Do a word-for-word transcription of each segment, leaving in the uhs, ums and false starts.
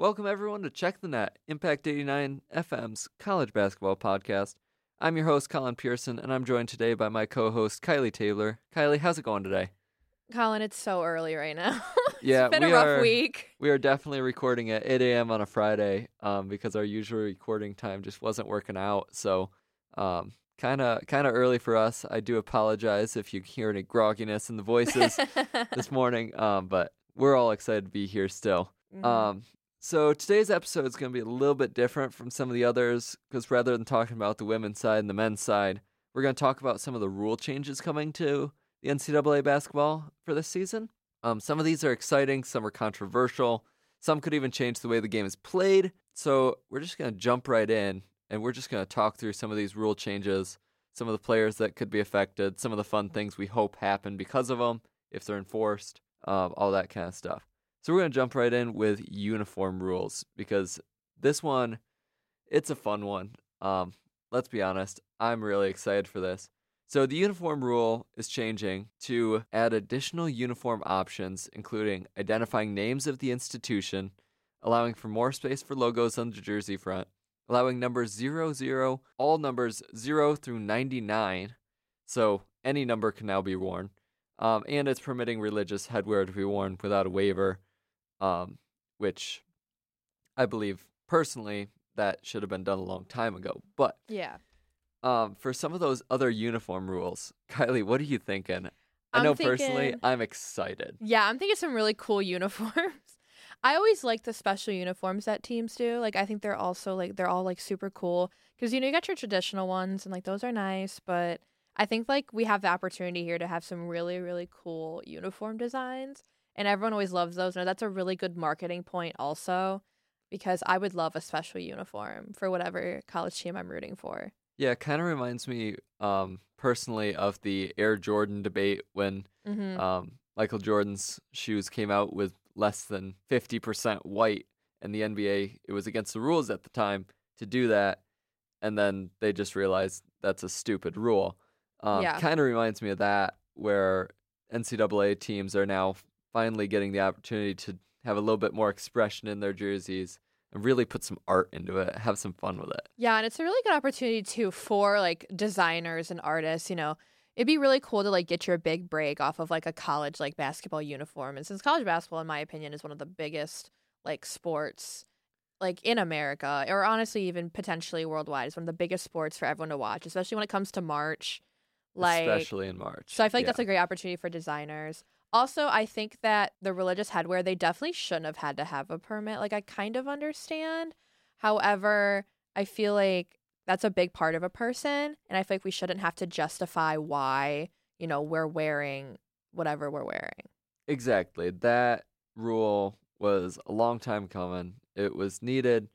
Welcome everyone to Check the Net, Impact eighty-nine F M's college basketball podcast. I'm your host, Colin Pearson, and I'm joined today by my co-host, Kylie Taylor. Kylie, how's it going today? Colin, it's so early right now. it's yeah, been we a rough are, week. We are definitely recording at eight a.m. on a Friday um, because our usual recording time just wasn't working out. So um, kind of kind of early for us. I do apologize if you hear any grogginess in the voices this morning, um, but we're all excited to be here still. Mm-hmm. Um, So today's episode is going to be a little bit different from some of the others because rather than talking about the women's side and the men's side, we're going to talk about some of the rule changes coming to the N C double A basketball for this season. Um, some of these are exciting, some are controversial, some could even change the way the game is played. So we're just going to jump right in and we're just going to talk through some of these rule changes, some of the players that could be affected, some of the fun things we hope happen because of them, if they're enforced, uh, all that kind of stuff. So we're going to jump right in with uniform rules because this one, it's a fun one. Um, let's be honest, I'm really excited for this. So the uniform rule is changing to add additional uniform options, including identifying names of the institution, allowing for more space for logos on the jersey front, allowing numbers zero zero, all numbers zero through ninety-nine, so any number can now be worn, um, and it's permitting religious headwear to be worn without a waiver. Um, which I believe personally that should have been done a long time ago. But yeah, um, for some of those other uniform rules, Kylie, what are you thinking? I'm I know thinking, personally, I'm excited. Yeah, I'm thinking some really cool uniforms. I always like the special uniforms that teams do. Like, I think they're also like they're all like super cool because you know you got your traditional ones and like those are nice, but I think like we have the opportunity here to have some really really cool uniform designs. And everyone always loves those. Now, that's a really good marketing point also, because I would love a special uniform for whatever college team I'm rooting for. Yeah, it kind of reminds me um, personally of the Air Jordan debate when mm-hmm. um, Michael Jordan's shoes came out with less than fifty percent white. And the N B A, it was against the rules at the time to do that. And then they just realized that's a stupid rule. Um, yeah. Kind of reminds me of that, where N C double A teams are now finally getting the opportunity to have a little bit more expression in their jerseys and really put some art into it, have some fun with it. Yeah, and it's a really good opportunity, too, for, like, designers and artists, you know. It'd be really cool to, like, get your big break off of, like, a college, like, basketball uniform. And since college basketball, in my opinion, is one of the biggest, like, sports, like, in America, or honestly even potentially worldwide, it's one of the biggest sports for everyone to watch, especially when it comes to March. Like, especially in March. So I feel like yeah. that's a great opportunity for designers. Also, I think that the religious headwear, they definitely shouldn't have had to have a permit. Like, I kind of understand. However, I feel like that's a big part of a person. And I feel like we shouldn't have to justify why, you know, we're wearing whatever we're wearing. Exactly. That rule was a long time coming. It was needed.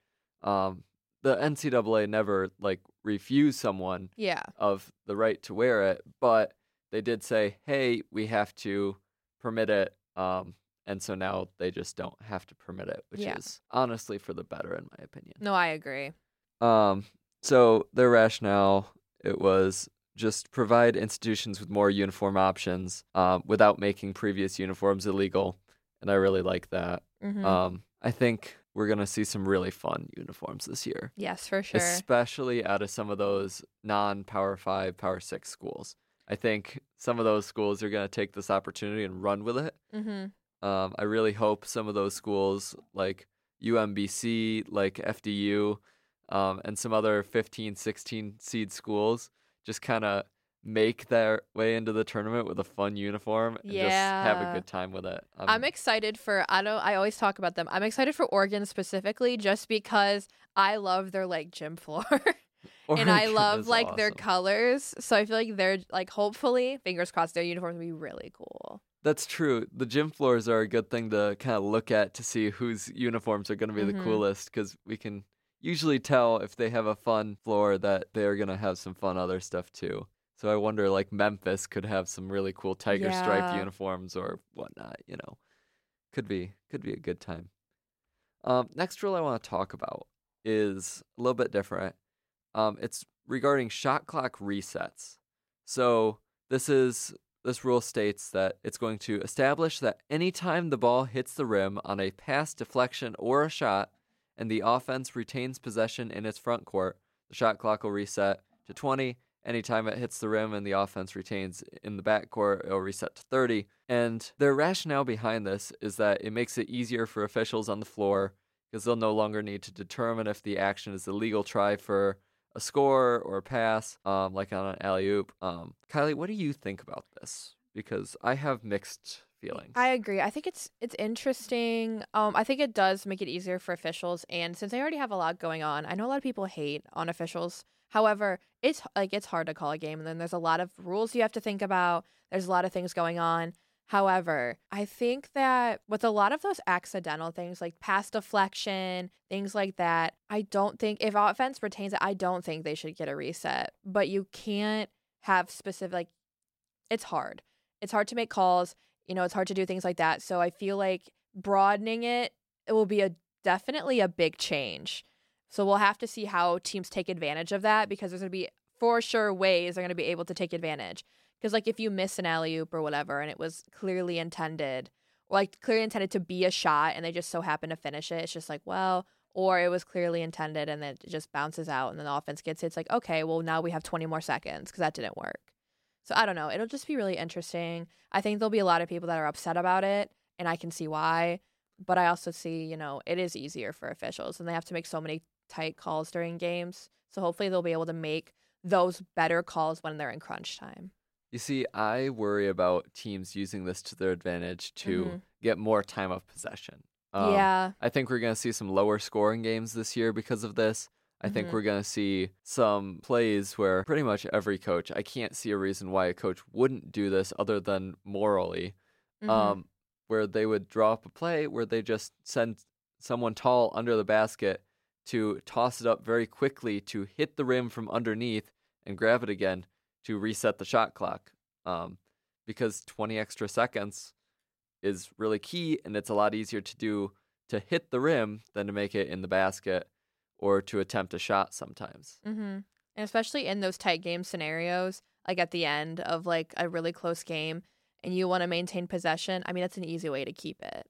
Um, the N C double A never, like, refused someone yeah. of the right to wear it. But they did say, hey, we have to permit it, um, and so now they just don't have to permit it, which yeah. is honestly for the better, in my opinion. No, I agree. Um, so their rationale, it was just provide institutions with more uniform options um, without making previous uniforms illegal, and I really like that. Mm-hmm. Um, I think we're going to see some really fun uniforms this year. Yes, for sure. Especially out of some of those non-Power five, Power six schools. I think some of those schools are going to take this opportunity and run with it. Mm-hmm. Um, I really hope some of those schools like U M B C, like F D U, um, and some other fifteen, sixteen seed schools just kind of make their way into the tournament with a fun uniform and yeah. just have a good time with it. I'm, I'm excited for, I don't, I always talk about them. I'm excited for Oregon specifically just because I love their like gym floor. Oregon and I love like awesome. Their colors, so I feel like they're like hopefully, fingers crossed, their uniforms will be really cool. That's true. The gym floors are a good thing to kind of look at to see whose uniforms are going to be mm-hmm. the coolest because we can usually tell if they have a fun floor that they're going to have some fun other stuff too. So I wonder like Memphis could have some really cool tiger yeah. striped uniforms or whatnot. You know, could be could be a good time. Um, next rule I want to talk about is a little bit different. Um, it's regarding shot clock resets. So this is This rule states that it's going to establish that any time the ball hits the rim on a pass, deflection, or a shot, and the offense retains possession in its front court, the shot clock will reset to twenty. Anytime it hits the rim and the offense retains in the backcourt, it'll reset to thirty. And their rationale behind this is that it makes it easier for officials on the floor because they'll no longer need to determine if the action is a legal try for a score or a pass, um, like on an alley-oop. Um, Kylie, what do you think about this? Because I have mixed feelings. I agree. I think it's it's interesting. Um, I think it does make it easier for officials. And since they already have a lot going on, I know a lot of people hate on officials. However, it's like it's hard to call a game, and then there's a lot of rules you have to think about. There's a lot of things going on. However, I think that with a lot of those accidental things like pass deflection, things like that, I don't think if offense retains it, I don't think they should get a reset. But you can't have specific, like, it's hard. It's hard to make calls. You know, it's hard to do things like that. So I feel like broadening it, it will be a definitely a big change. So we'll have to see how teams take advantage of that, because there's going to be for sure ways they're going to be able to take advantage. Because, like, if you miss an alley-oop or whatever and it was clearly intended, or, like, clearly intended to be a shot and they just so happen to finish it, it's just like, well, or it was clearly intended and then it just bounces out and then the offense gets it. It's like, okay, well, now we have twenty more seconds because that didn't work. So I don't know. It'll just be really interesting. I think there'll be a lot of people that are upset about it, and I can see why. But I also see, you know, it is easier for officials, and they have to make so many tight calls during games, so hopefully they'll be able to make those better calls when they're in crunch time. You see, I worry about teams using this to their advantage to mm-hmm. get more time of possession. Um, yeah, I think we're going to see some lower scoring games this year because of this. I mm-hmm. think we're going to see some plays where pretty much every coach, I can't see a reason why a coach wouldn't do this other than morally, mm-hmm. um, where they would draw up a play where they just send someone tall under the basket to toss it up very quickly to hit the rim from underneath and grab it again to reset the shot clock. Um, because twenty extra seconds is really key, and it's a lot easier to do to hit the rim than to make it in the basket or to attempt a shot sometimes. Mm-hmm. And especially in those tight game scenarios, like at the end of like a really close game and you want to maintain possession, I mean, that's an easy way to keep it.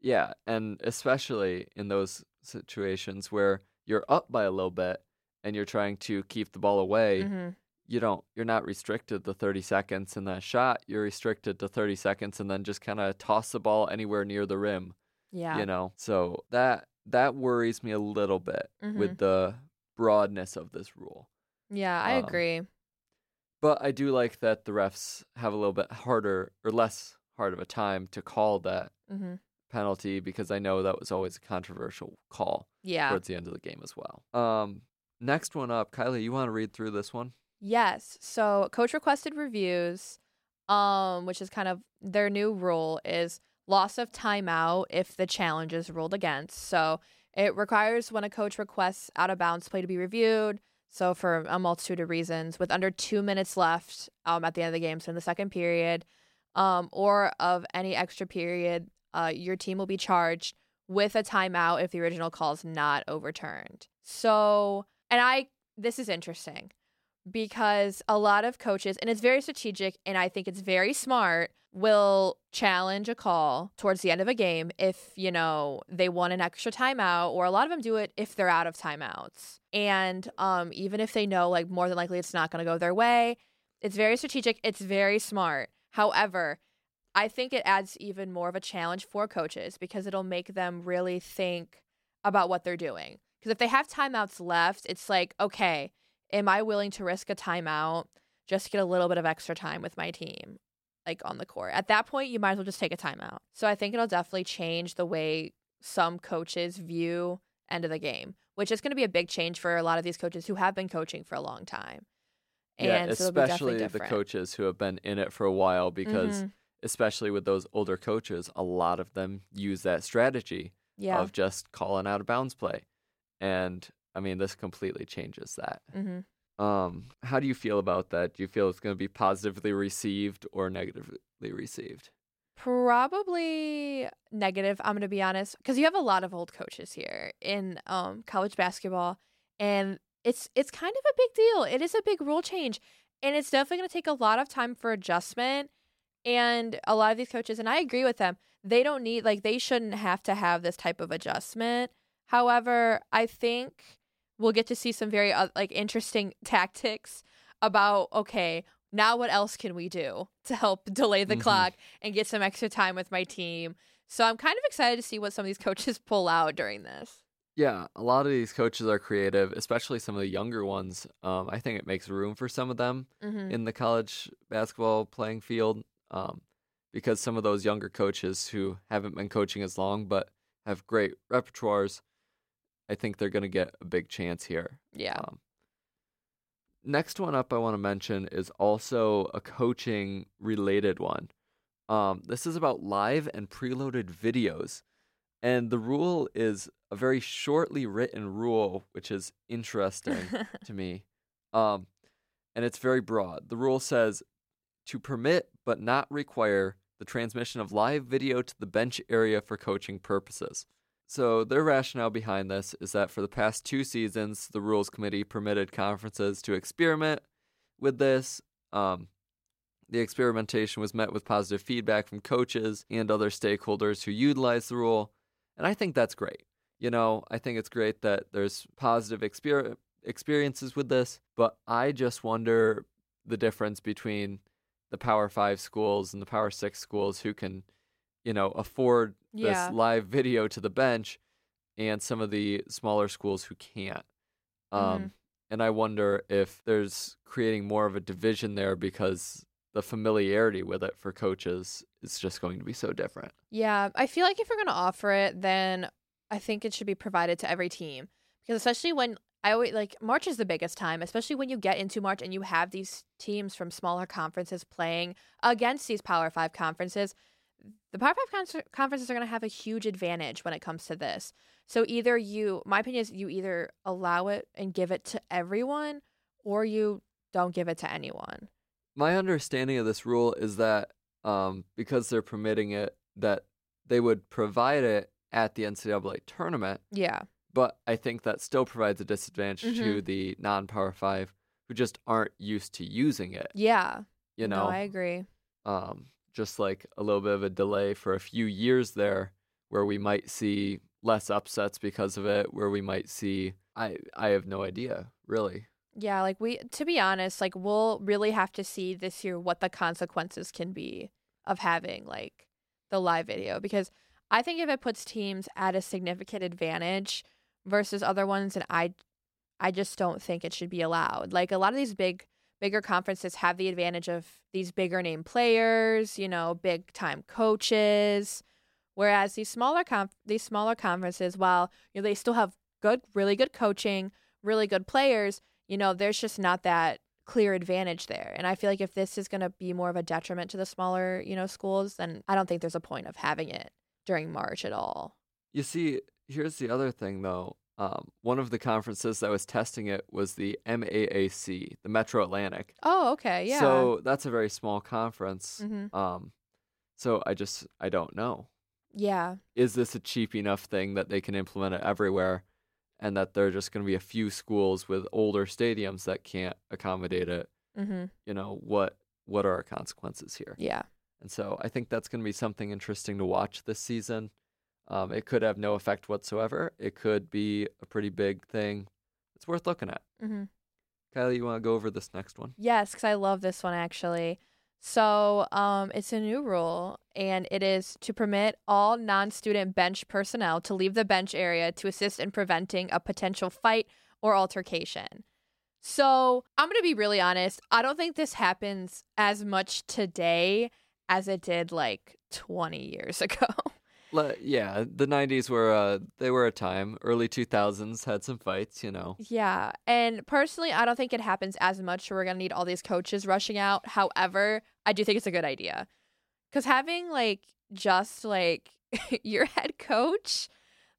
Yeah, and especially in those situations where you're up by a little bit and you're trying to keep the ball away, mm-hmm. you don't you're not restricted to thirty seconds in that shot. You're restricted to thirty seconds and then just kind of toss the ball anywhere near the rim. Yeah. You know. So that that worries me a little bit mm-hmm. with the broadness of this rule. Yeah, I um, agree. But I do like that the refs have a little bit harder or less hard of a time to call that. Mm-hmm. penalty, because I know that was always a controversial call yeah. towards the end of the game as well. Um, next one up, Kylie, you want to read through this one? Yes. So coach requested reviews, um, which is kind of their new rule, is loss of timeout if the challenge is ruled against. So it requires when a coach requests out of bounds play to be reviewed. So for a multitude of reasons, with under two minutes left um, at the end of the game, so in the second period um, or of any extra period, Uh, your team will be charged with a timeout if the original call is not overturned. So, and I, this is interesting because a lot of coaches, and it's very strategic, and I think it's very smart, will challenge a call towards the end of a game if, you know, they want an extra timeout, or a lot of them do it if they're out of timeouts. And um, even if they know, like, more than likely it's not going to go their way, it's very strategic. It's very smart. However, I think it adds even more of a challenge for coaches because it'll make them really think about what they're doing. Because if they have timeouts left, it's like, okay, am I willing to risk a timeout just to get a little bit of extra time with my team, like on the court? At that point, you might as well just take a timeout. So I think it'll definitely change the way some coaches view end of the game, which is going to be a big change for a lot of these coaches who have been coaching for a long time. And yeah, so especially the coaches who have been in it for a while, because... Mm-hmm. especially with those older coaches, a lot of them use that strategy yeah. of just calling out of bounds play. And, I mean, this completely changes that. Mm-hmm. Um, how do you feel about that? Do you feel it's going to be positively received or negatively received? Probably negative, I'm going to be honest, because you have a lot of old coaches here in um, college basketball, and it's it's kind of a big deal. It is a big rule change, and it's definitely going to take a lot of time for adjustment. And a lot of these coaches, and I agree with them, they don't need, like, they shouldn't have to have this type of adjustment. However, I think we'll get to see some very, uh, like, interesting tactics about, okay, now what else can we do to help delay the mm-hmm. clock and get some extra time with my team? So I'm kind of excited to see what some of these coaches pull out during this. Yeah, a lot of these coaches are creative, especially some of the younger ones. Um, I think it makes room for some of them mm-hmm. in the college basketball playing field um, because some of those younger coaches who haven't been coaching as long but have great repertoires, I think they're going to get a big chance here. Yeah. Um, next one up I want to mention is also a coaching-related one. Um, this is about live and preloaded videos. And the rule is a very shortly written rule, which is interesting to me. Um, and it's very broad. The rule says to permit but not require the transmission of live video to the bench area for coaching purposes. So their rationale behind this is that for the past two seasons, the Rules Committee permitted conferences to experiment with this. Um, the experimentation was met with positive feedback from coaches and other stakeholders who utilized the rule. And I think that's great. You know, I think it's great that there's positive exper- experiences with this, but I just wonder the difference between the Power Five schools and the Power Six schools who can, you know, afford yeah. this live video to the bench and some of the smaller schools who can't. Um, mm-hmm. And I wonder if there's creating more of a division there because the familiarity with it for coaches is just going to be so different. Yeah, I feel like if you're going to offer it, then I think it should be provided to every team, because especially when I always like March is the biggest time, especially when you get into March and you have these teams from smaller conferences playing against these Power Five conferences. The Power Five con- conferences are going to have a huge advantage when it comes to this. So either you, my opinion is you either allow it and give it to everyone or you don't give it to anyone. My understanding of this rule is that um, because they're permitting it, that they would provide it at the N C double A tournament. Yeah. But I think that still provides a disadvantage mm-hmm. to the non-Power Five who just aren't used to using it. Yeah. You know? No, I agree. Um, just like a little bit of a delay for a few years there where we might see less upsets because of it, where we might see, I, I have no idea, really. Yeah, like we, to be honest, like we'll really have to see this year what the consequences can be of having like the live video, because I think if it puts teams at a significant advantage versus other ones, and I I just don't think it should be allowed. Like a lot of these big bigger conferences have the advantage of these bigger name players, you know, big time coaches, whereas these smaller com- these smaller conferences, while you know they still have good really good coaching, really good players, you know, there's just not that clear advantage there. And I feel like if this is going to be more of a detriment to the smaller, you know, schools, then I don't think there's a point of having it during March at all. You see, here's the other thing, though. Um, one of the conferences that was testing it was the M A A C, the Metro Atlantic. Oh, okay, yeah. So that's a very small conference. Mm-hmm. Um, so I just, I don't know. Yeah. Is this a cheap enough thing that they can implement it everywhere and that there are just going to be a few schools with older stadiums that can't accommodate it? Mm-hmm. You know, what what are our consequences here? Yeah. And so I think that's going to be something interesting to watch this season. Um, it could have no effect whatsoever. It could be a pretty big thing. It's worth looking at. Mm-hmm. Kylie, you want to go over this next one? Yes, because I love this one, actually. So um, it's a new rule, and it is to permit all non-student bench personnel to leave the bench area to assist in preventing a potential fight or altercation. So I'm going to be really honest. I don't think this happens as much today as it did like twenty years ago. Le- yeah, the nineties were uh, they were a time. Early two thousands had some fights, you know. Yeah, and personally, I don't think it happens as much. We're gonna need all these coaches rushing out. However, I do think it's a good idea, because having like just like your head coach,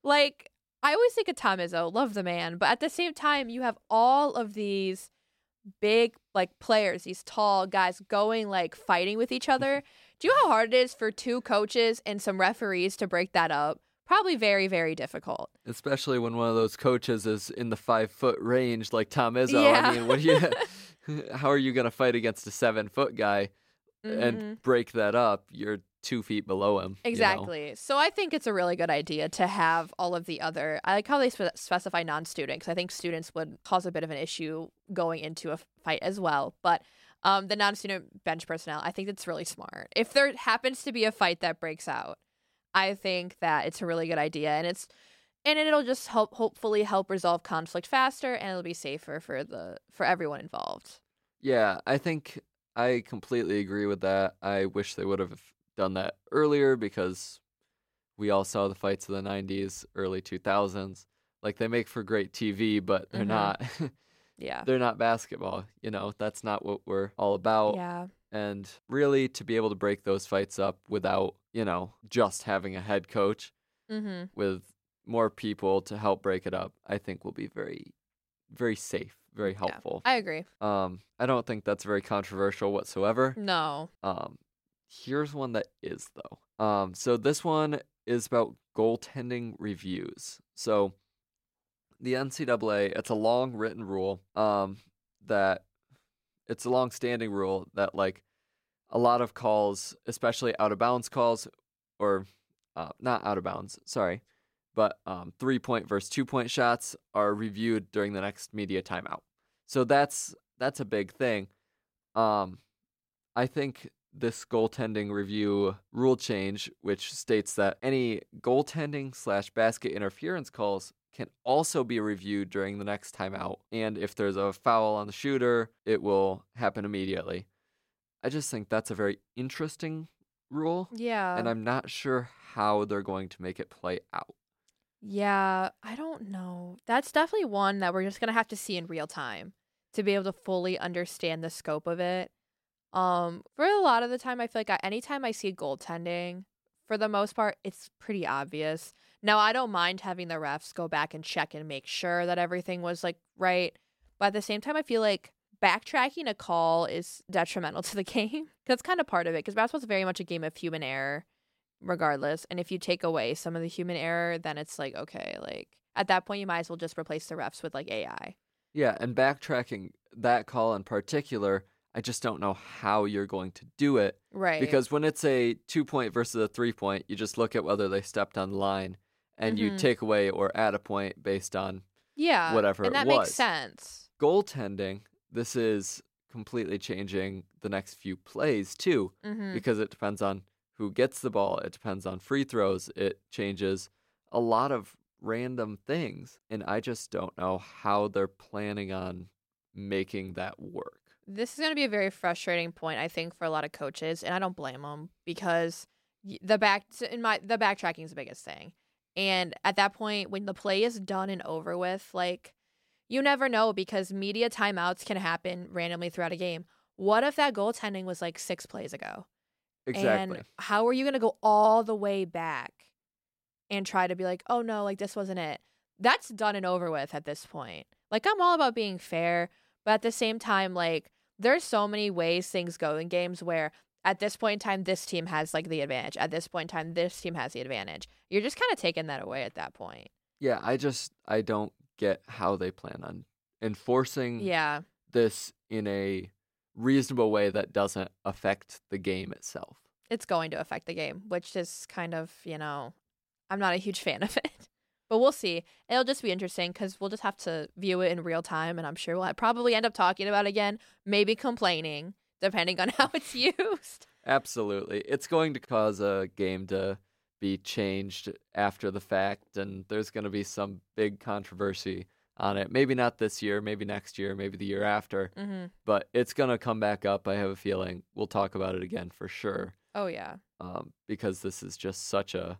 like I always think of Tom Izzo, love the man, but at the same time, you have all of these big like players, these tall guys going like fighting with each other. Do you know how hard it is for two coaches and some referees to break that up? Probably very, very difficult. Especially when one of those coaches is in the five foot range like Tom Izzo. Yeah. I mean, what do you, how are you going to fight against a seven foot guy? mm-hmm. and break that up, you're two feet below him. Exactly. You know? So I think it's a really good idea to have all of the other, I like how they spe- specify non-student, because I think students would cause a bit of an issue going into a fight as well. But um, the non-student bench personnel, I think that's really smart. If there happens to be a fight that breaks out, I think that it's a really good idea, and it's and it'll just help hopefully help resolve conflict faster, and it'll be safer for the for everyone involved. Yeah, I think I completely agree with that. I wish they would have done that earlier, because we all saw the fights of the nineties, early two thousands. Like, they make for great T V, but they're mm-hmm. not yeah. They're not basketball, you know. That's not what we're all about. Yeah. And really, to be able to break those fights up without, you know, just having a head coach mm-hmm. with more people to help break it up, I think will be very, very safe, very helpful. Yeah, I agree. Um, I don't think that's very controversial whatsoever. No. Um, here's one that is, though. Um, so this one is about goaltending reviews. So the N C double A, it's a long written rule um, that... It's a long-standing rule that, like, a lot of calls, especially out-of-bounds calls, or uh, not out-of-bounds, sorry, but um, three-point versus two-point shots are reviewed during the next media timeout. So that's that's a big thing. Um, I think this goaltending review rule change, which states that any goaltending slash basket interference calls can also be reviewed during the next timeout. And if there's a foul on the shooter, it will happen immediately. I just think that's a very interesting rule. Yeah. And I'm not sure how they're going to make it play out. Yeah, I don't know. That's definitely one that we're just going to have to see in real time to be able to fully understand the scope of it. Um, for a lot of the time, I feel like I, anytime I see goaltending, for the most part, it's pretty obvious. Now, I don't mind having the refs go back and check and make sure that everything was, like, right. But at the same time, I feel like backtracking a call is detrimental to the game. That's kind of part of it, because basketball is very much a game of human error, regardless. And if you take away some of the human error, then it's like, okay, like, at that point, you might as well just replace the refs with, like, A I. Yeah, and backtracking that call in particular, I just don't know how you're going to do it. Right. Because when it's a two-point versus a three-point, you just look at whether they stepped on the line. And mm-hmm. you take away or add a point based on yeah, whatever it was. And that makes sense. Goaltending, this is completely changing the next few plays, too, mm-hmm. because it depends on who gets the ball. It depends on free throws. It changes a lot of random things. And I just don't know how they're planning on making that work. This is going to be a very frustrating point, I think, for a lot of coaches. And I don't blame them, because the back in my the backtracking is the biggest thing. And at that point, when the play is done and over with, like, you never know, because media timeouts can happen randomly throughout a game. What if that goaltending was, like, six plays ago? Exactly. And how are you going to go all the way back and try to be like, oh, no, like, this wasn't it? That's done and over with at this point. Like, I'm all about being fair, but at the same time, like, there's so many ways things go in games where at this point in time, this team has, like, the advantage. At this point in time, this team has the advantage. You're just kind of taking that away at that point. Yeah, I just, I don't get how they plan on enforcing yeah. this in a reasonable way that doesn't affect the game itself. It's going to affect the game, which is kind of, you know, I'm not a huge fan of it. But we'll see. It'll just be interesting, because we'll just have to view it in real time, and I'm sure we'll probably end up talking about it again, maybe complaining, depending on how it's used. Absolutely. It's going to cause a game to be changed after the fact, and there's going to be some big controversy on it. Maybe not this year, maybe next year, maybe the year after, mm-hmm. but it's going to come back up, I have a feeling. We'll talk about it again for sure. Oh, yeah. Um, because this is just such a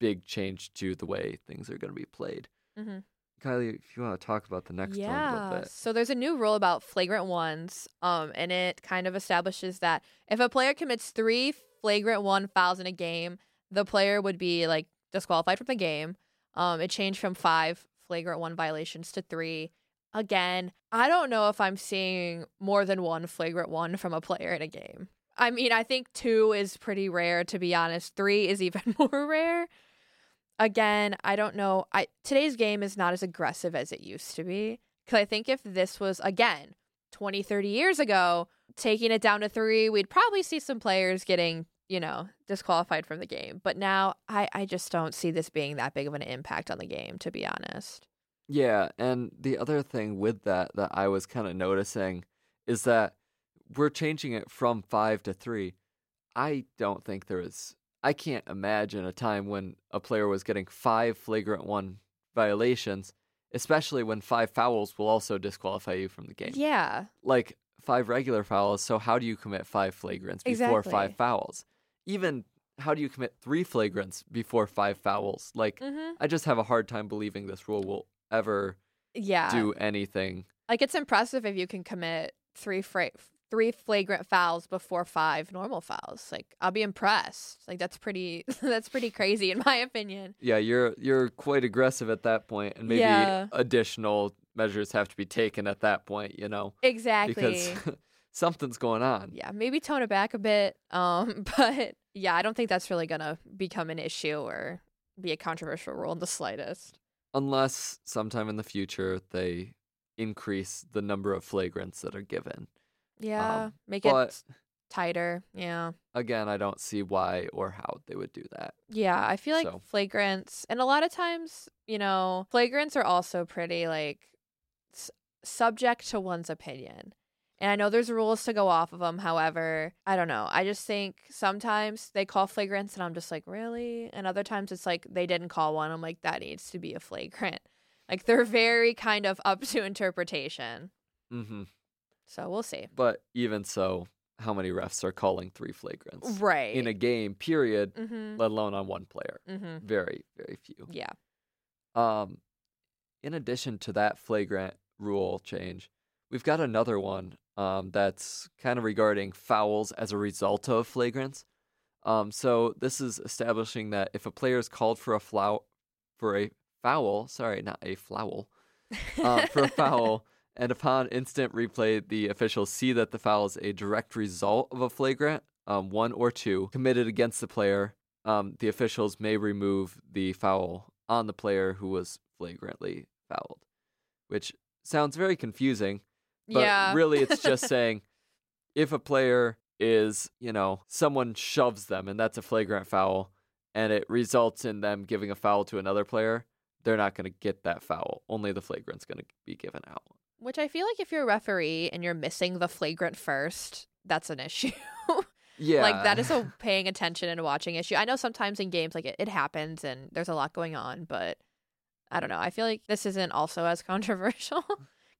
big change to the way things are going to be played. Mm-hmm. Kylie, if you want to talk about the next yeah. one. Yeah, so there's a new rule about flagrant ones, um, and it kind of establishes that if a player commits three flagrant one fouls in a game, the player would be, like, disqualified from the game. Um, it changed from five flagrant one violations to three. Again, I don't know if I'm seeing more than one flagrant one from a player in a game. I mean, I think two is pretty rare, to be honest. Three is even more rare. Again, I don't know. I today's game is not as aggressive as it used to be, because I think if this was, again, twenty, thirty years ago, taking it down to three, we'd probably see some players getting, you know, disqualified from the game. But now I, I just don't see this being that big of an impact on the game, to be honest. Yeah, and the other thing with that that I was kind of noticing is that we're changing it from five to three. I don't think there is... I can't imagine a time when a player was getting five flagrant one violations, especially when five fouls will also disqualify you from the game. Yeah. Like, five regular fouls, so how do you commit five flagrants before exactly. five fouls? Even how do you commit three flagrants before five fouls? Like, mm-hmm. I just have a hard time believing this rule will ever yeah. do anything. Like, it's impressive if you can commit three fra- three flagrant fouls before five normal fouls. Like, I'll be impressed. Like, that's pretty that's pretty crazy in my opinion. Yeah, you're you're quite aggressive at that point, and maybe yeah. additional measures have to be taken at that point, you know. Exactly. Because something's going on. Yeah, maybe tone it back a bit. Um, but yeah, I don't think that's really going to become an issue or be a controversial rule in the slightest. Unless sometime in the future they increase the number of flagrants that are given. Yeah, um, make it tighter. Yeah. Again, I don't see why or how they would do that. Yeah, I feel like so. flagrants, and a lot of times, you know, flagrants are also pretty, like, s- subject to one's opinion. And I know there's rules to go off of them. However, I don't know. I just think sometimes they call flagrants, and I'm just like, really? And other times it's like they didn't call one. I'm like, that needs to be a flagrant. Like, they're very kind of up to interpretation. Mm-hmm. So we'll see. But even so, how many refs are calling three flagrants? Right. In a game, period, mm-hmm. let alone on one player. Mm-hmm. Very, very few. Yeah. Um, in addition to that flagrant rule change, we've got another one um, that's kind of regarding fouls as a result of flagrants. Um, so this is establishing that if a player is called for a flow- for a foul, sorry, not a flowl, uh, for a foul, and upon instant replay, the officials see that the foul is a direct result of a flagrant, um, one or two, committed against the player. Um, the officials may remove the foul on the player who was flagrantly fouled, which sounds very confusing. But yeah. really, it's just saying if a player is, you know, someone shoves them, and that's a flagrant foul, and it results in them giving a foul to another player, they're not going to get that foul. Only the flagrant's going to be given out. Which I feel like if you're a referee and you're missing the flagrant first, that's an issue. Yeah. Like, that is a paying attention and watching issue. I know sometimes in games, like, it, it happens and there's a lot going on, but I don't know. I feel like this isn't also as controversial.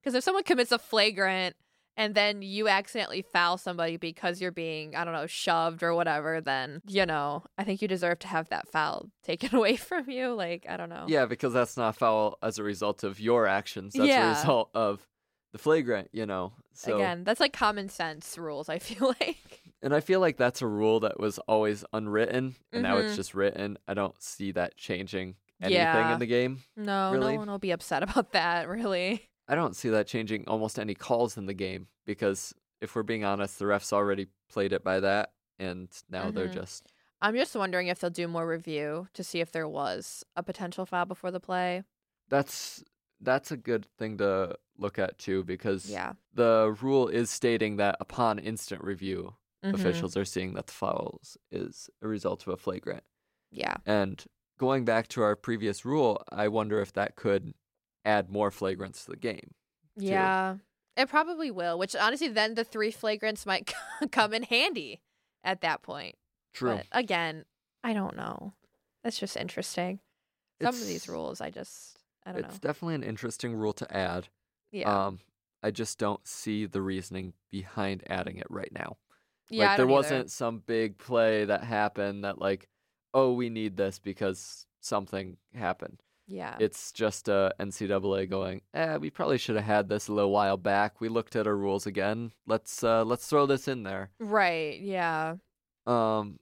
Because if someone commits a flagrant and then you accidentally foul somebody because you're being, I don't know, shoved or whatever, then, you know, I think you deserve to have that foul taken away from you. Like, I don't know. Yeah, because that's not foul as a result of your actions. That's yeah. a result of the flagrant, you know. So, again, that's like common sense rules, I feel like. And I feel like that's a rule that was always unwritten, and mm-hmm. now it's just written. I don't see that changing anything yeah. in the game. No, really. No one will be upset about that, really. I don't see that changing almost any calls in the game, because if we're being honest, the refs already played it by that, and now mm-hmm. they're just... I'm just wondering if they'll do more review to see if there was a potential foul before the play. That's... That's a good thing to look at, too, because yeah. the rule is stating that upon instant review, mm-hmm. officials are seeing that the fouls is a result of a flagrant. Yeah. And going back to our previous rule, I wonder if that could add more flagrants to the game. Yeah, too. It probably will, which honestly, then the three flagrants might come in handy at that point. True. But again, I don't know. That's just interesting. Some it's... of these rules, I just... I don't it's know. Definitely an interesting rule to add. Yeah. Um, I just don't see the reasoning behind adding it right now. Yeah, like, there wasn't either. Some big play that happened that, like, oh, we need this because something happened. Yeah. It's just uh, N C double A going, eh, we probably should have had this a little while back. We looked at our rules again. Let's uh, let's throw this in there. Right. Yeah. Um,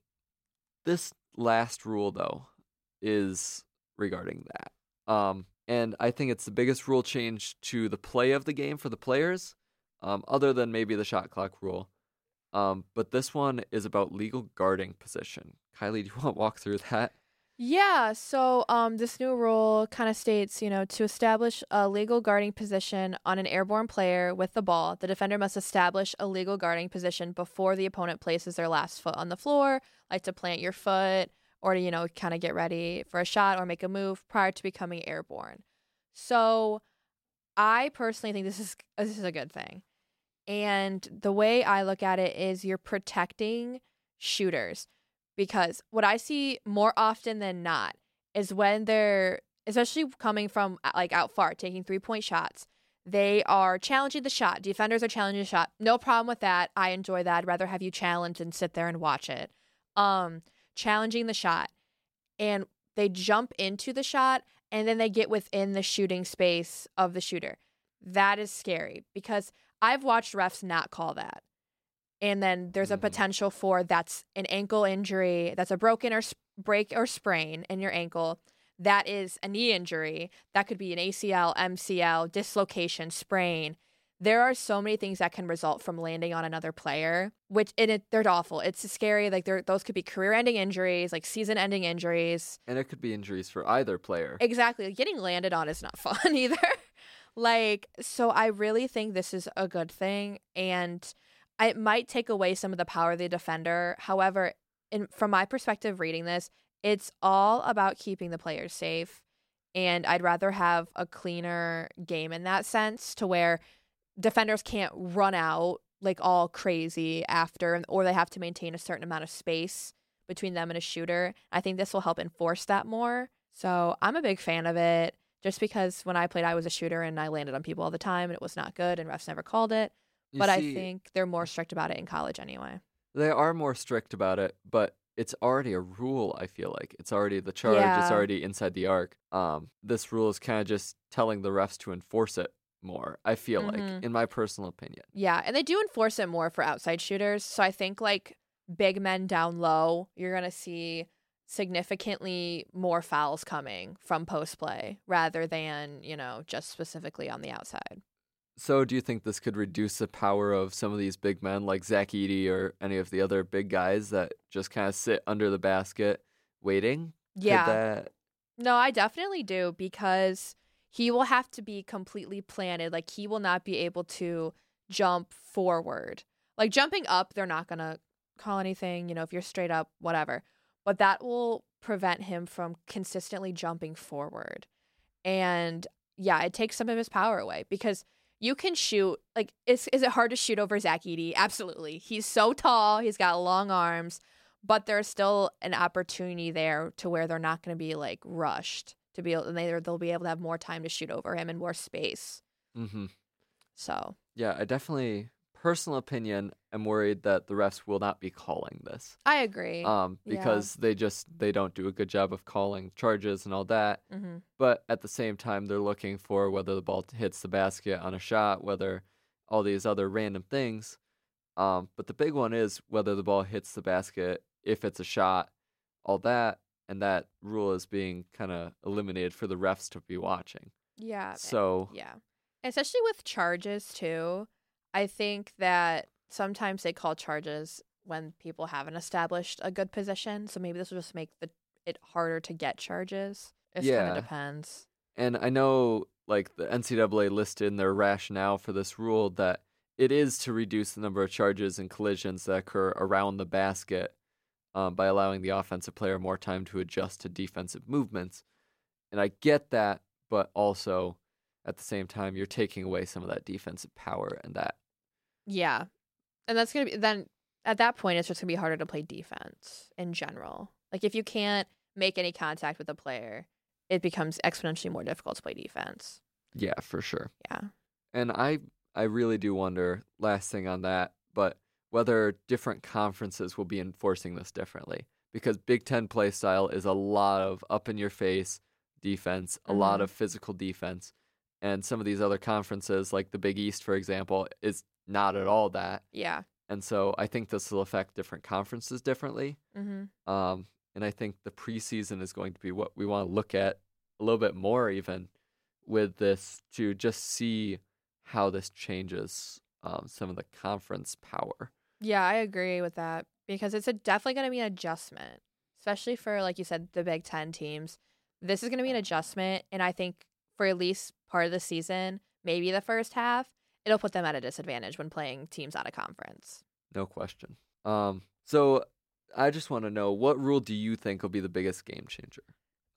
this last rule, though, is regarding that. Um. And I think it's the biggest rule change to the play of the game for the players, um, other than maybe the shot clock rule. Um, but this one is about legal guarding position. Kylie, do you want to walk through that? Yeah, so um, this new rule kind of states, you know, to establish a legal guarding position on an airborne player with the ball, the defender must establish a legal guarding position before the opponent places their last foot on the floor, like to plant your foot or to, you know, kind of get ready for a shot or make a move prior to becoming airborne. So I personally think this is this is a good thing. And the way I look at it is you're protecting shooters. Because what I see more often than not is when they're, especially coming from like out far, taking three-point shots, they are challenging the shot. Defenders are challenging the shot. No problem with that. I enjoy that. I'd rather have you challenge than sit there and watch it. Um, challenging the shot. And they jump into the shot, and then they get within the shooting space of the shooter. That is scary because I've watched refs not call that. And then there's a potential for that's an ankle injury, that's a broken or sp- break or sprain in your ankle. That is a knee injury. That could be an A C L, M C L, dislocation, sprain. There are so many things that can result from landing on another player, which and it they're awful. It's scary. Like there, those could be career-ending injuries, like season-ending injuries. And it could be injuries for either player. Exactly. Getting landed on is not fun either. Like, so I really think this is a good thing, and it might take away some of the power of the defender. However, in, from my perspective reading this, it's all about keeping the players safe. And I'd rather have a cleaner game in that sense to where defenders can't run out like all crazy after, or they have to maintain a certain amount of space between them and a shooter. I think this will help enforce that more. So I'm a big fan of it just because when I played, I was a shooter and I landed on people all the time and it was not good and refs never called it. You but see, I think they're more strict about it in college anyway. They are more strict about it, but it's already a rule, I feel like. It's already the charge. Yeah. It's already inside the arc. Um, this rule is kind of just telling the refs to enforce it more, I feel mm-hmm. like, in my personal opinion. Yeah, and they do enforce it more for outside shooters. So I think, like, big men down low, you're going to see significantly more fouls coming from post play rather than, you know, just specifically on the outside. So do you think this could reduce the power of some of these big men like Zach Edey or any of the other big guys that just kind of sit under the basket waiting? Yeah. That... No, I definitely do because he will have to be completely planted. Like he will not be able to jump forward. Like jumping up, they're not going to call anything, you know, if you're straight up, whatever. But that will prevent him from consistently jumping forward. And yeah, it takes some of his power away because you can shoot, like, is is it hard to shoot over Zach Edey? Absolutely. He's so tall. He's got long arms. But there's still an opportunity there to where they're not going to be, like, rushed to be able, and they, they'll be able to have more time to shoot over him and more space. Mm-hmm. So. Yeah, I definitely, personal opinion, am worried that the refs will not be calling this. I agree. Um, Because yeah. they just, they don't do a good job of calling charges and all that. Mm-hmm. But at the same time, they're looking for whether the ball hits the basket on a shot, whether all these other random things. Um, But the big one is whether the ball hits the basket, if it's a shot, all that. And that rule is being kind of eliminated for the refs to be watching. Yeah. So. Yeah. Especially with charges, too. I think that sometimes they call charges when people haven't established a good position. So maybe this will just make the it harder to get charges. It yeah. kind of depends. And I know like the N C double A listed in their rationale for this rule that it is to reduce the number of charges and collisions that occur around the basket um, by allowing the offensive player more time to adjust to defensive movements. And I get that, but also at the same time, you're taking away some of that defensive power and that. Yeah. And that's going to be, then at that point, it's just going to be harder to play defense in general. Like if you can't make any contact with a player, it becomes exponentially more difficult to play defense. Yeah, for sure. Yeah. And I, I really do wonder, last thing on that, but whether different conferences will be enforcing this differently because Big Ten play style is a lot of up in your face defense, a mm-hmm. lot of physical defense. And some of these other conferences, like the Big East, for example, is not at all that. Yeah. And so I think this will affect different conferences differently. Mm-hmm. Um, and I think the preseason is going to be what we want to look at a little bit more even with this to just see how this changes um, some of the conference power. Yeah, I agree with that because it's a, definitely going to be an adjustment. especially for, like you said, the Big Ten teams, this is going to be an adjustment. And I think for at least part of the season, maybe the first half, it'll put them at a disadvantage when playing teams out of conference. No question. Um, so I just want to know, what rule do you think will be the biggest game changer?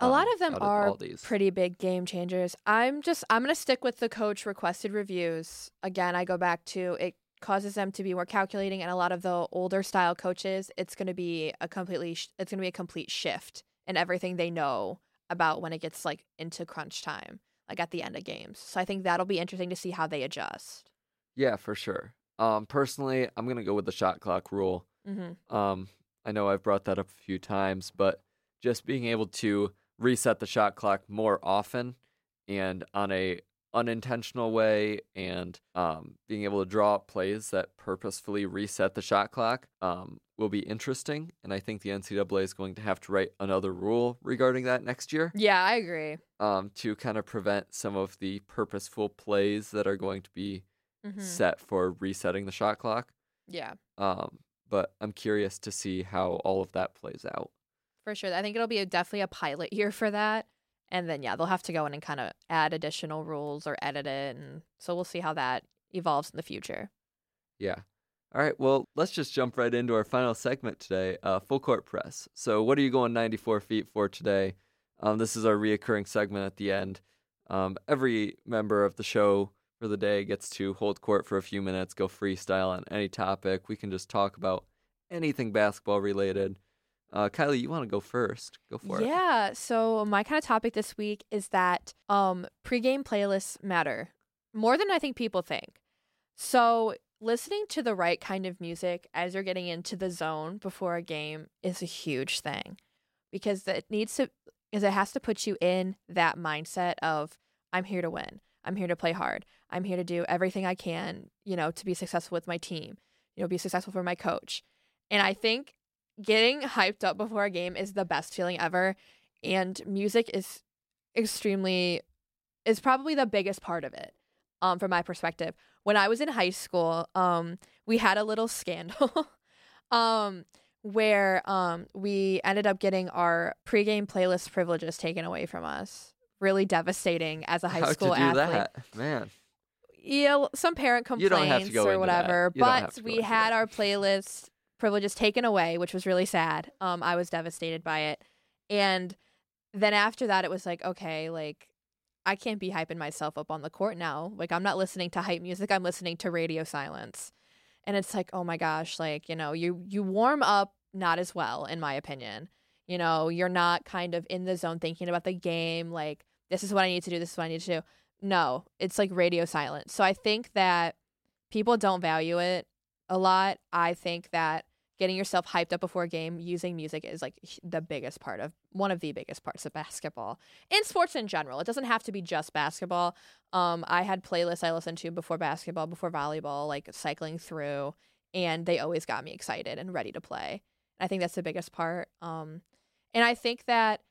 A um, lot of them are of pretty big game changers. I'm just, I'm going to stick with the coach requested reviews. Again, I go back to it causes them to be more calculating, and a lot of the older style coaches, it's going to be a completely, sh- it's going to be a complete shift in everything they know about when it gets like into crunch time, like at the end of games. So I think that'll be interesting to see how they adjust. Yeah, for sure. Um, personally, I'm going to go with the shot clock rule. Mm-hmm. Um, I know I've brought that up a few times, but just being able to reset the shot clock more often and on a unintentional way, and um, being able to draw up plays that purposefully reset the shot clock um, will be interesting. And I think the N C double A is going to have to write another rule regarding that next year. Yeah, I agree. Um, to kind of prevent some of the purposeful plays that are going to be mm-hmm. set for resetting the shot clock. Yeah. Um, but I'm curious to see how all of that plays out. For sure. I think it'll be a, definitely a pilot year for that. And then, yeah, they'll have to go in and kind of add additional rules or edit it. And so we'll see how that evolves in the future. Yeah. All right. Well, let's just jump right into our final segment today, uh, Full Court Press. So what are you going ninety-four feet for today? Um, this is our reoccurring segment at the end. Um, every member of the show for the day gets to hold court for a few minutes, go freestyle on any topic. We can just talk about anything basketball related. Uh, Kylie, you want to go first? Go for it. Yeah. So my kind of topic this week is that um, pregame playlists matter more than I think people think. So listening to the right kind of music as you're getting into the zone before a game is a huge thing, because it needs to, because it has to put you in that mindset of I'm here to win. I'm here to play hard. I'm here to do everything I can, you know, to be successful with my team, you know, be successful for my coach. And I think getting hyped up before a game is the best feeling ever, and music is extremely is probably the biggest part of it, um, from my perspective. When I was in high school, um, we had a little scandal um, where um, we ended up getting our pregame playlist privileges taken away from us. Really devastating as a high How'd school you do athlete. That? Man. Yeah, some parent complaints or whatever, but we had that. Our playlist privileges taken away, which was really sad. Um, I was devastated by it. And then after that, it was like, okay, like I can't be hyping myself up on the court now. Like I'm not listening to hype music. I'm listening to radio silence. And it's like, oh my gosh, like, you know, you, you warm up not as well, in my opinion. You know, you're not kind of in the zone thinking about the game. Like, this is what I need to do. This is what I need to do. No, it's like radio silence. So I think that people don't value it a lot. I think that getting yourself hyped up before a game using music is like the biggest part of one of the biggest parts of basketball and sports in general. It doesn't have to be just basketball. Um, I had playlists I listened to before basketball, before volleyball, like cycling through, and they always got me excited and ready to play. I think that's the biggest part. Um, and I think that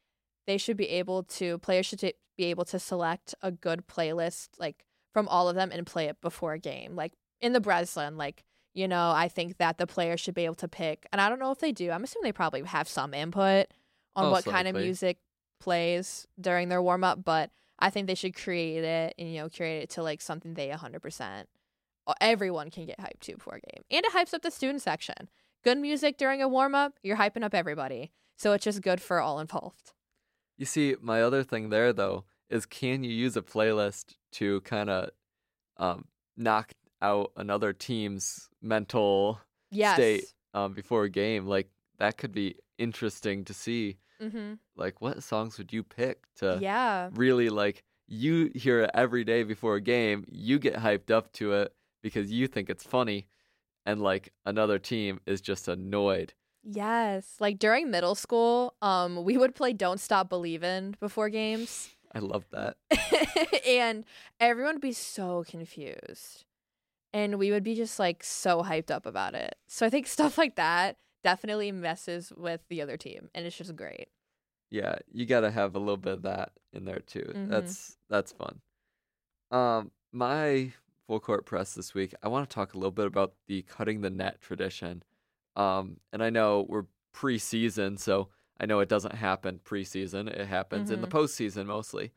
they should be able to, players should t- be able to select a good playlist, like from all of them, and play it before a game. Like in the Breslin, like, you know, I think that the players should be able to pick, and I don't know if they do. I'm assuming they probably have some input on oh, what slightly. kind of music plays during their warm up, but I think they should create it and, you know, curate it to like something they one hundred percent everyone can get hyped to before a game. And it hypes up the student section. Good music during a warm up, you're hyping up everybody. So it's just good for all involved. You see, my other thing there though is, can you use a playlist to kind of um, knock out another team's mental yes. state um, before a game? Like that could be interesting to see. Mm-hmm. Like what songs would you pick to yeah. really, like, you hear it every day before a game, you get hyped up to it because you think it's funny, and like another team is just annoyed. Yes. Like during middle school, um, we would play Don't Stop Believin' before games. I love that. And everyone would be so confused. And we would be just like so hyped up about it. So I think stuff like that definitely messes with the other team, and it's just great. Yeah, you gotta have a little bit of that in there too. Mm-hmm. That's that's fun. Um, my full court press this week, I want to talk a little bit about the cutting the net tradition. Um, and I know we're preseason, so I know it doesn't happen preseason. It happens mm-hmm. in the postseason mostly.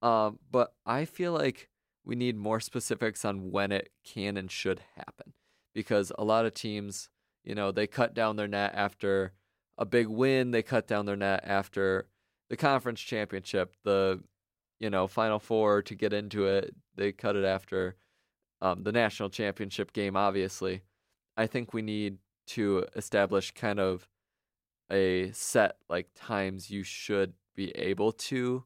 Um, but I feel like we need more specifics on when it can and should happen, because a lot of teams, you know, they cut down their net after a big win. They cut down their net after the conference championship, the, you know, Final Four to get into it. They cut it after um, the national championship game, obviously. I think we need to establish kind of a set, like, times you should be able to,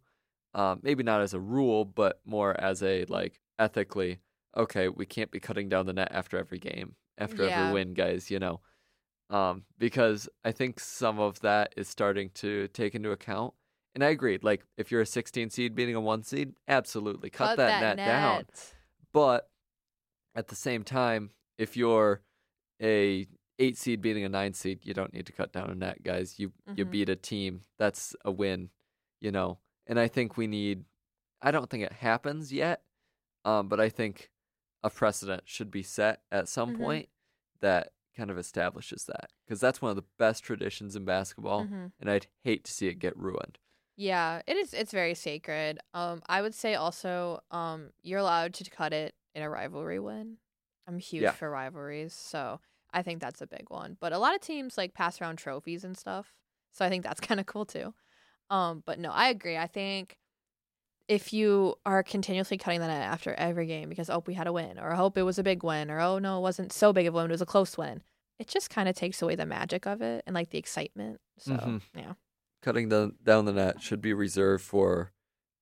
um, maybe not as a rule, but more as a, like, ethically, okay, we can't be cutting down the net after every game, after yeah. every win, guys, you know, um, because I think some of that is starting to take into account. And I agree, like, if you're a sixteen seed beating a one seed, absolutely cut, cut that, that net, net down. But at the same time, if you're a eight seed beating a nine seed, you don't need to cut down a net, guys. You mm-hmm. you beat a team. That's a win, you know. And I think we need, I don't think it happens yet, um, but I think a precedent should be set at some mm-hmm. point that kind of establishes that, because that's one of the best traditions in basketball, mm-hmm. and I'd hate to see it get ruined. Yeah, it is. It's very sacred. Um, I would say also um, you're allowed to cut it in a rivalry win. I'm huge yeah. for rivalries, so I think that's a big one. But a lot of teams, like, pass around trophies and stuff, so I think that's kind of cool too. Um, but no, I agree. I think if you are continuously cutting that net after every game because, oh, we had a win, or I hope it was a big win, or, oh, no, it wasn't so big of a win, it was a close win, it just kind of takes away the magic of it and, like, the excitement. So, mm-hmm. yeah. Cutting the, down the net should be reserved for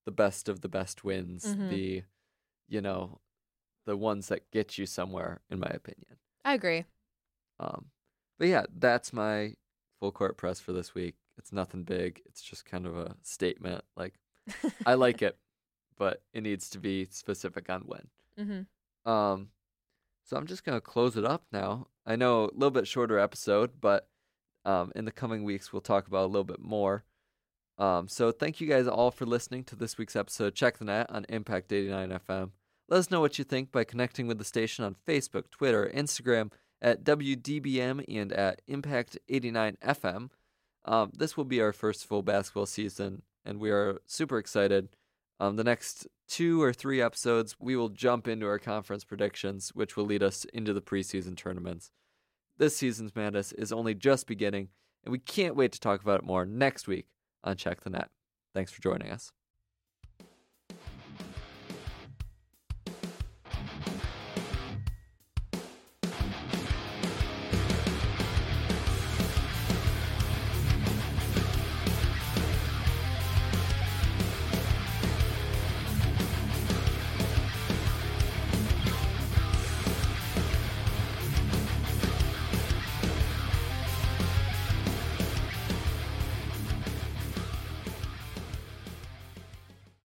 the best of the best wins, mm-hmm. the, you know, the ones that get you somewhere, in my opinion. I agree. Um, but yeah, that's my full court press for this week. It's nothing big. It's just kind of a statement. Like, I like it, but it needs to be specific on when. Mm-hmm. Um, so I'm just going to close it up now. I know a little bit shorter episode, but um, in the coming weeks, we'll talk about a little bit more. Um, so thank you guys all for listening to this week's episode. Check the Net on Impact eighty-nine F M. Let us know what you think by connecting with the station on Facebook, Twitter, Instagram, at W D B M, and at Impact eighty-nine F M. Um, this will be our first full basketball season, and we are super excited. Um, the next two or three episodes, we will jump into our conference predictions, which will lead us into the preseason tournaments. This season's madness is only just beginning, and we can't wait to talk about it more next week on Check the Net. Thanks for joining us.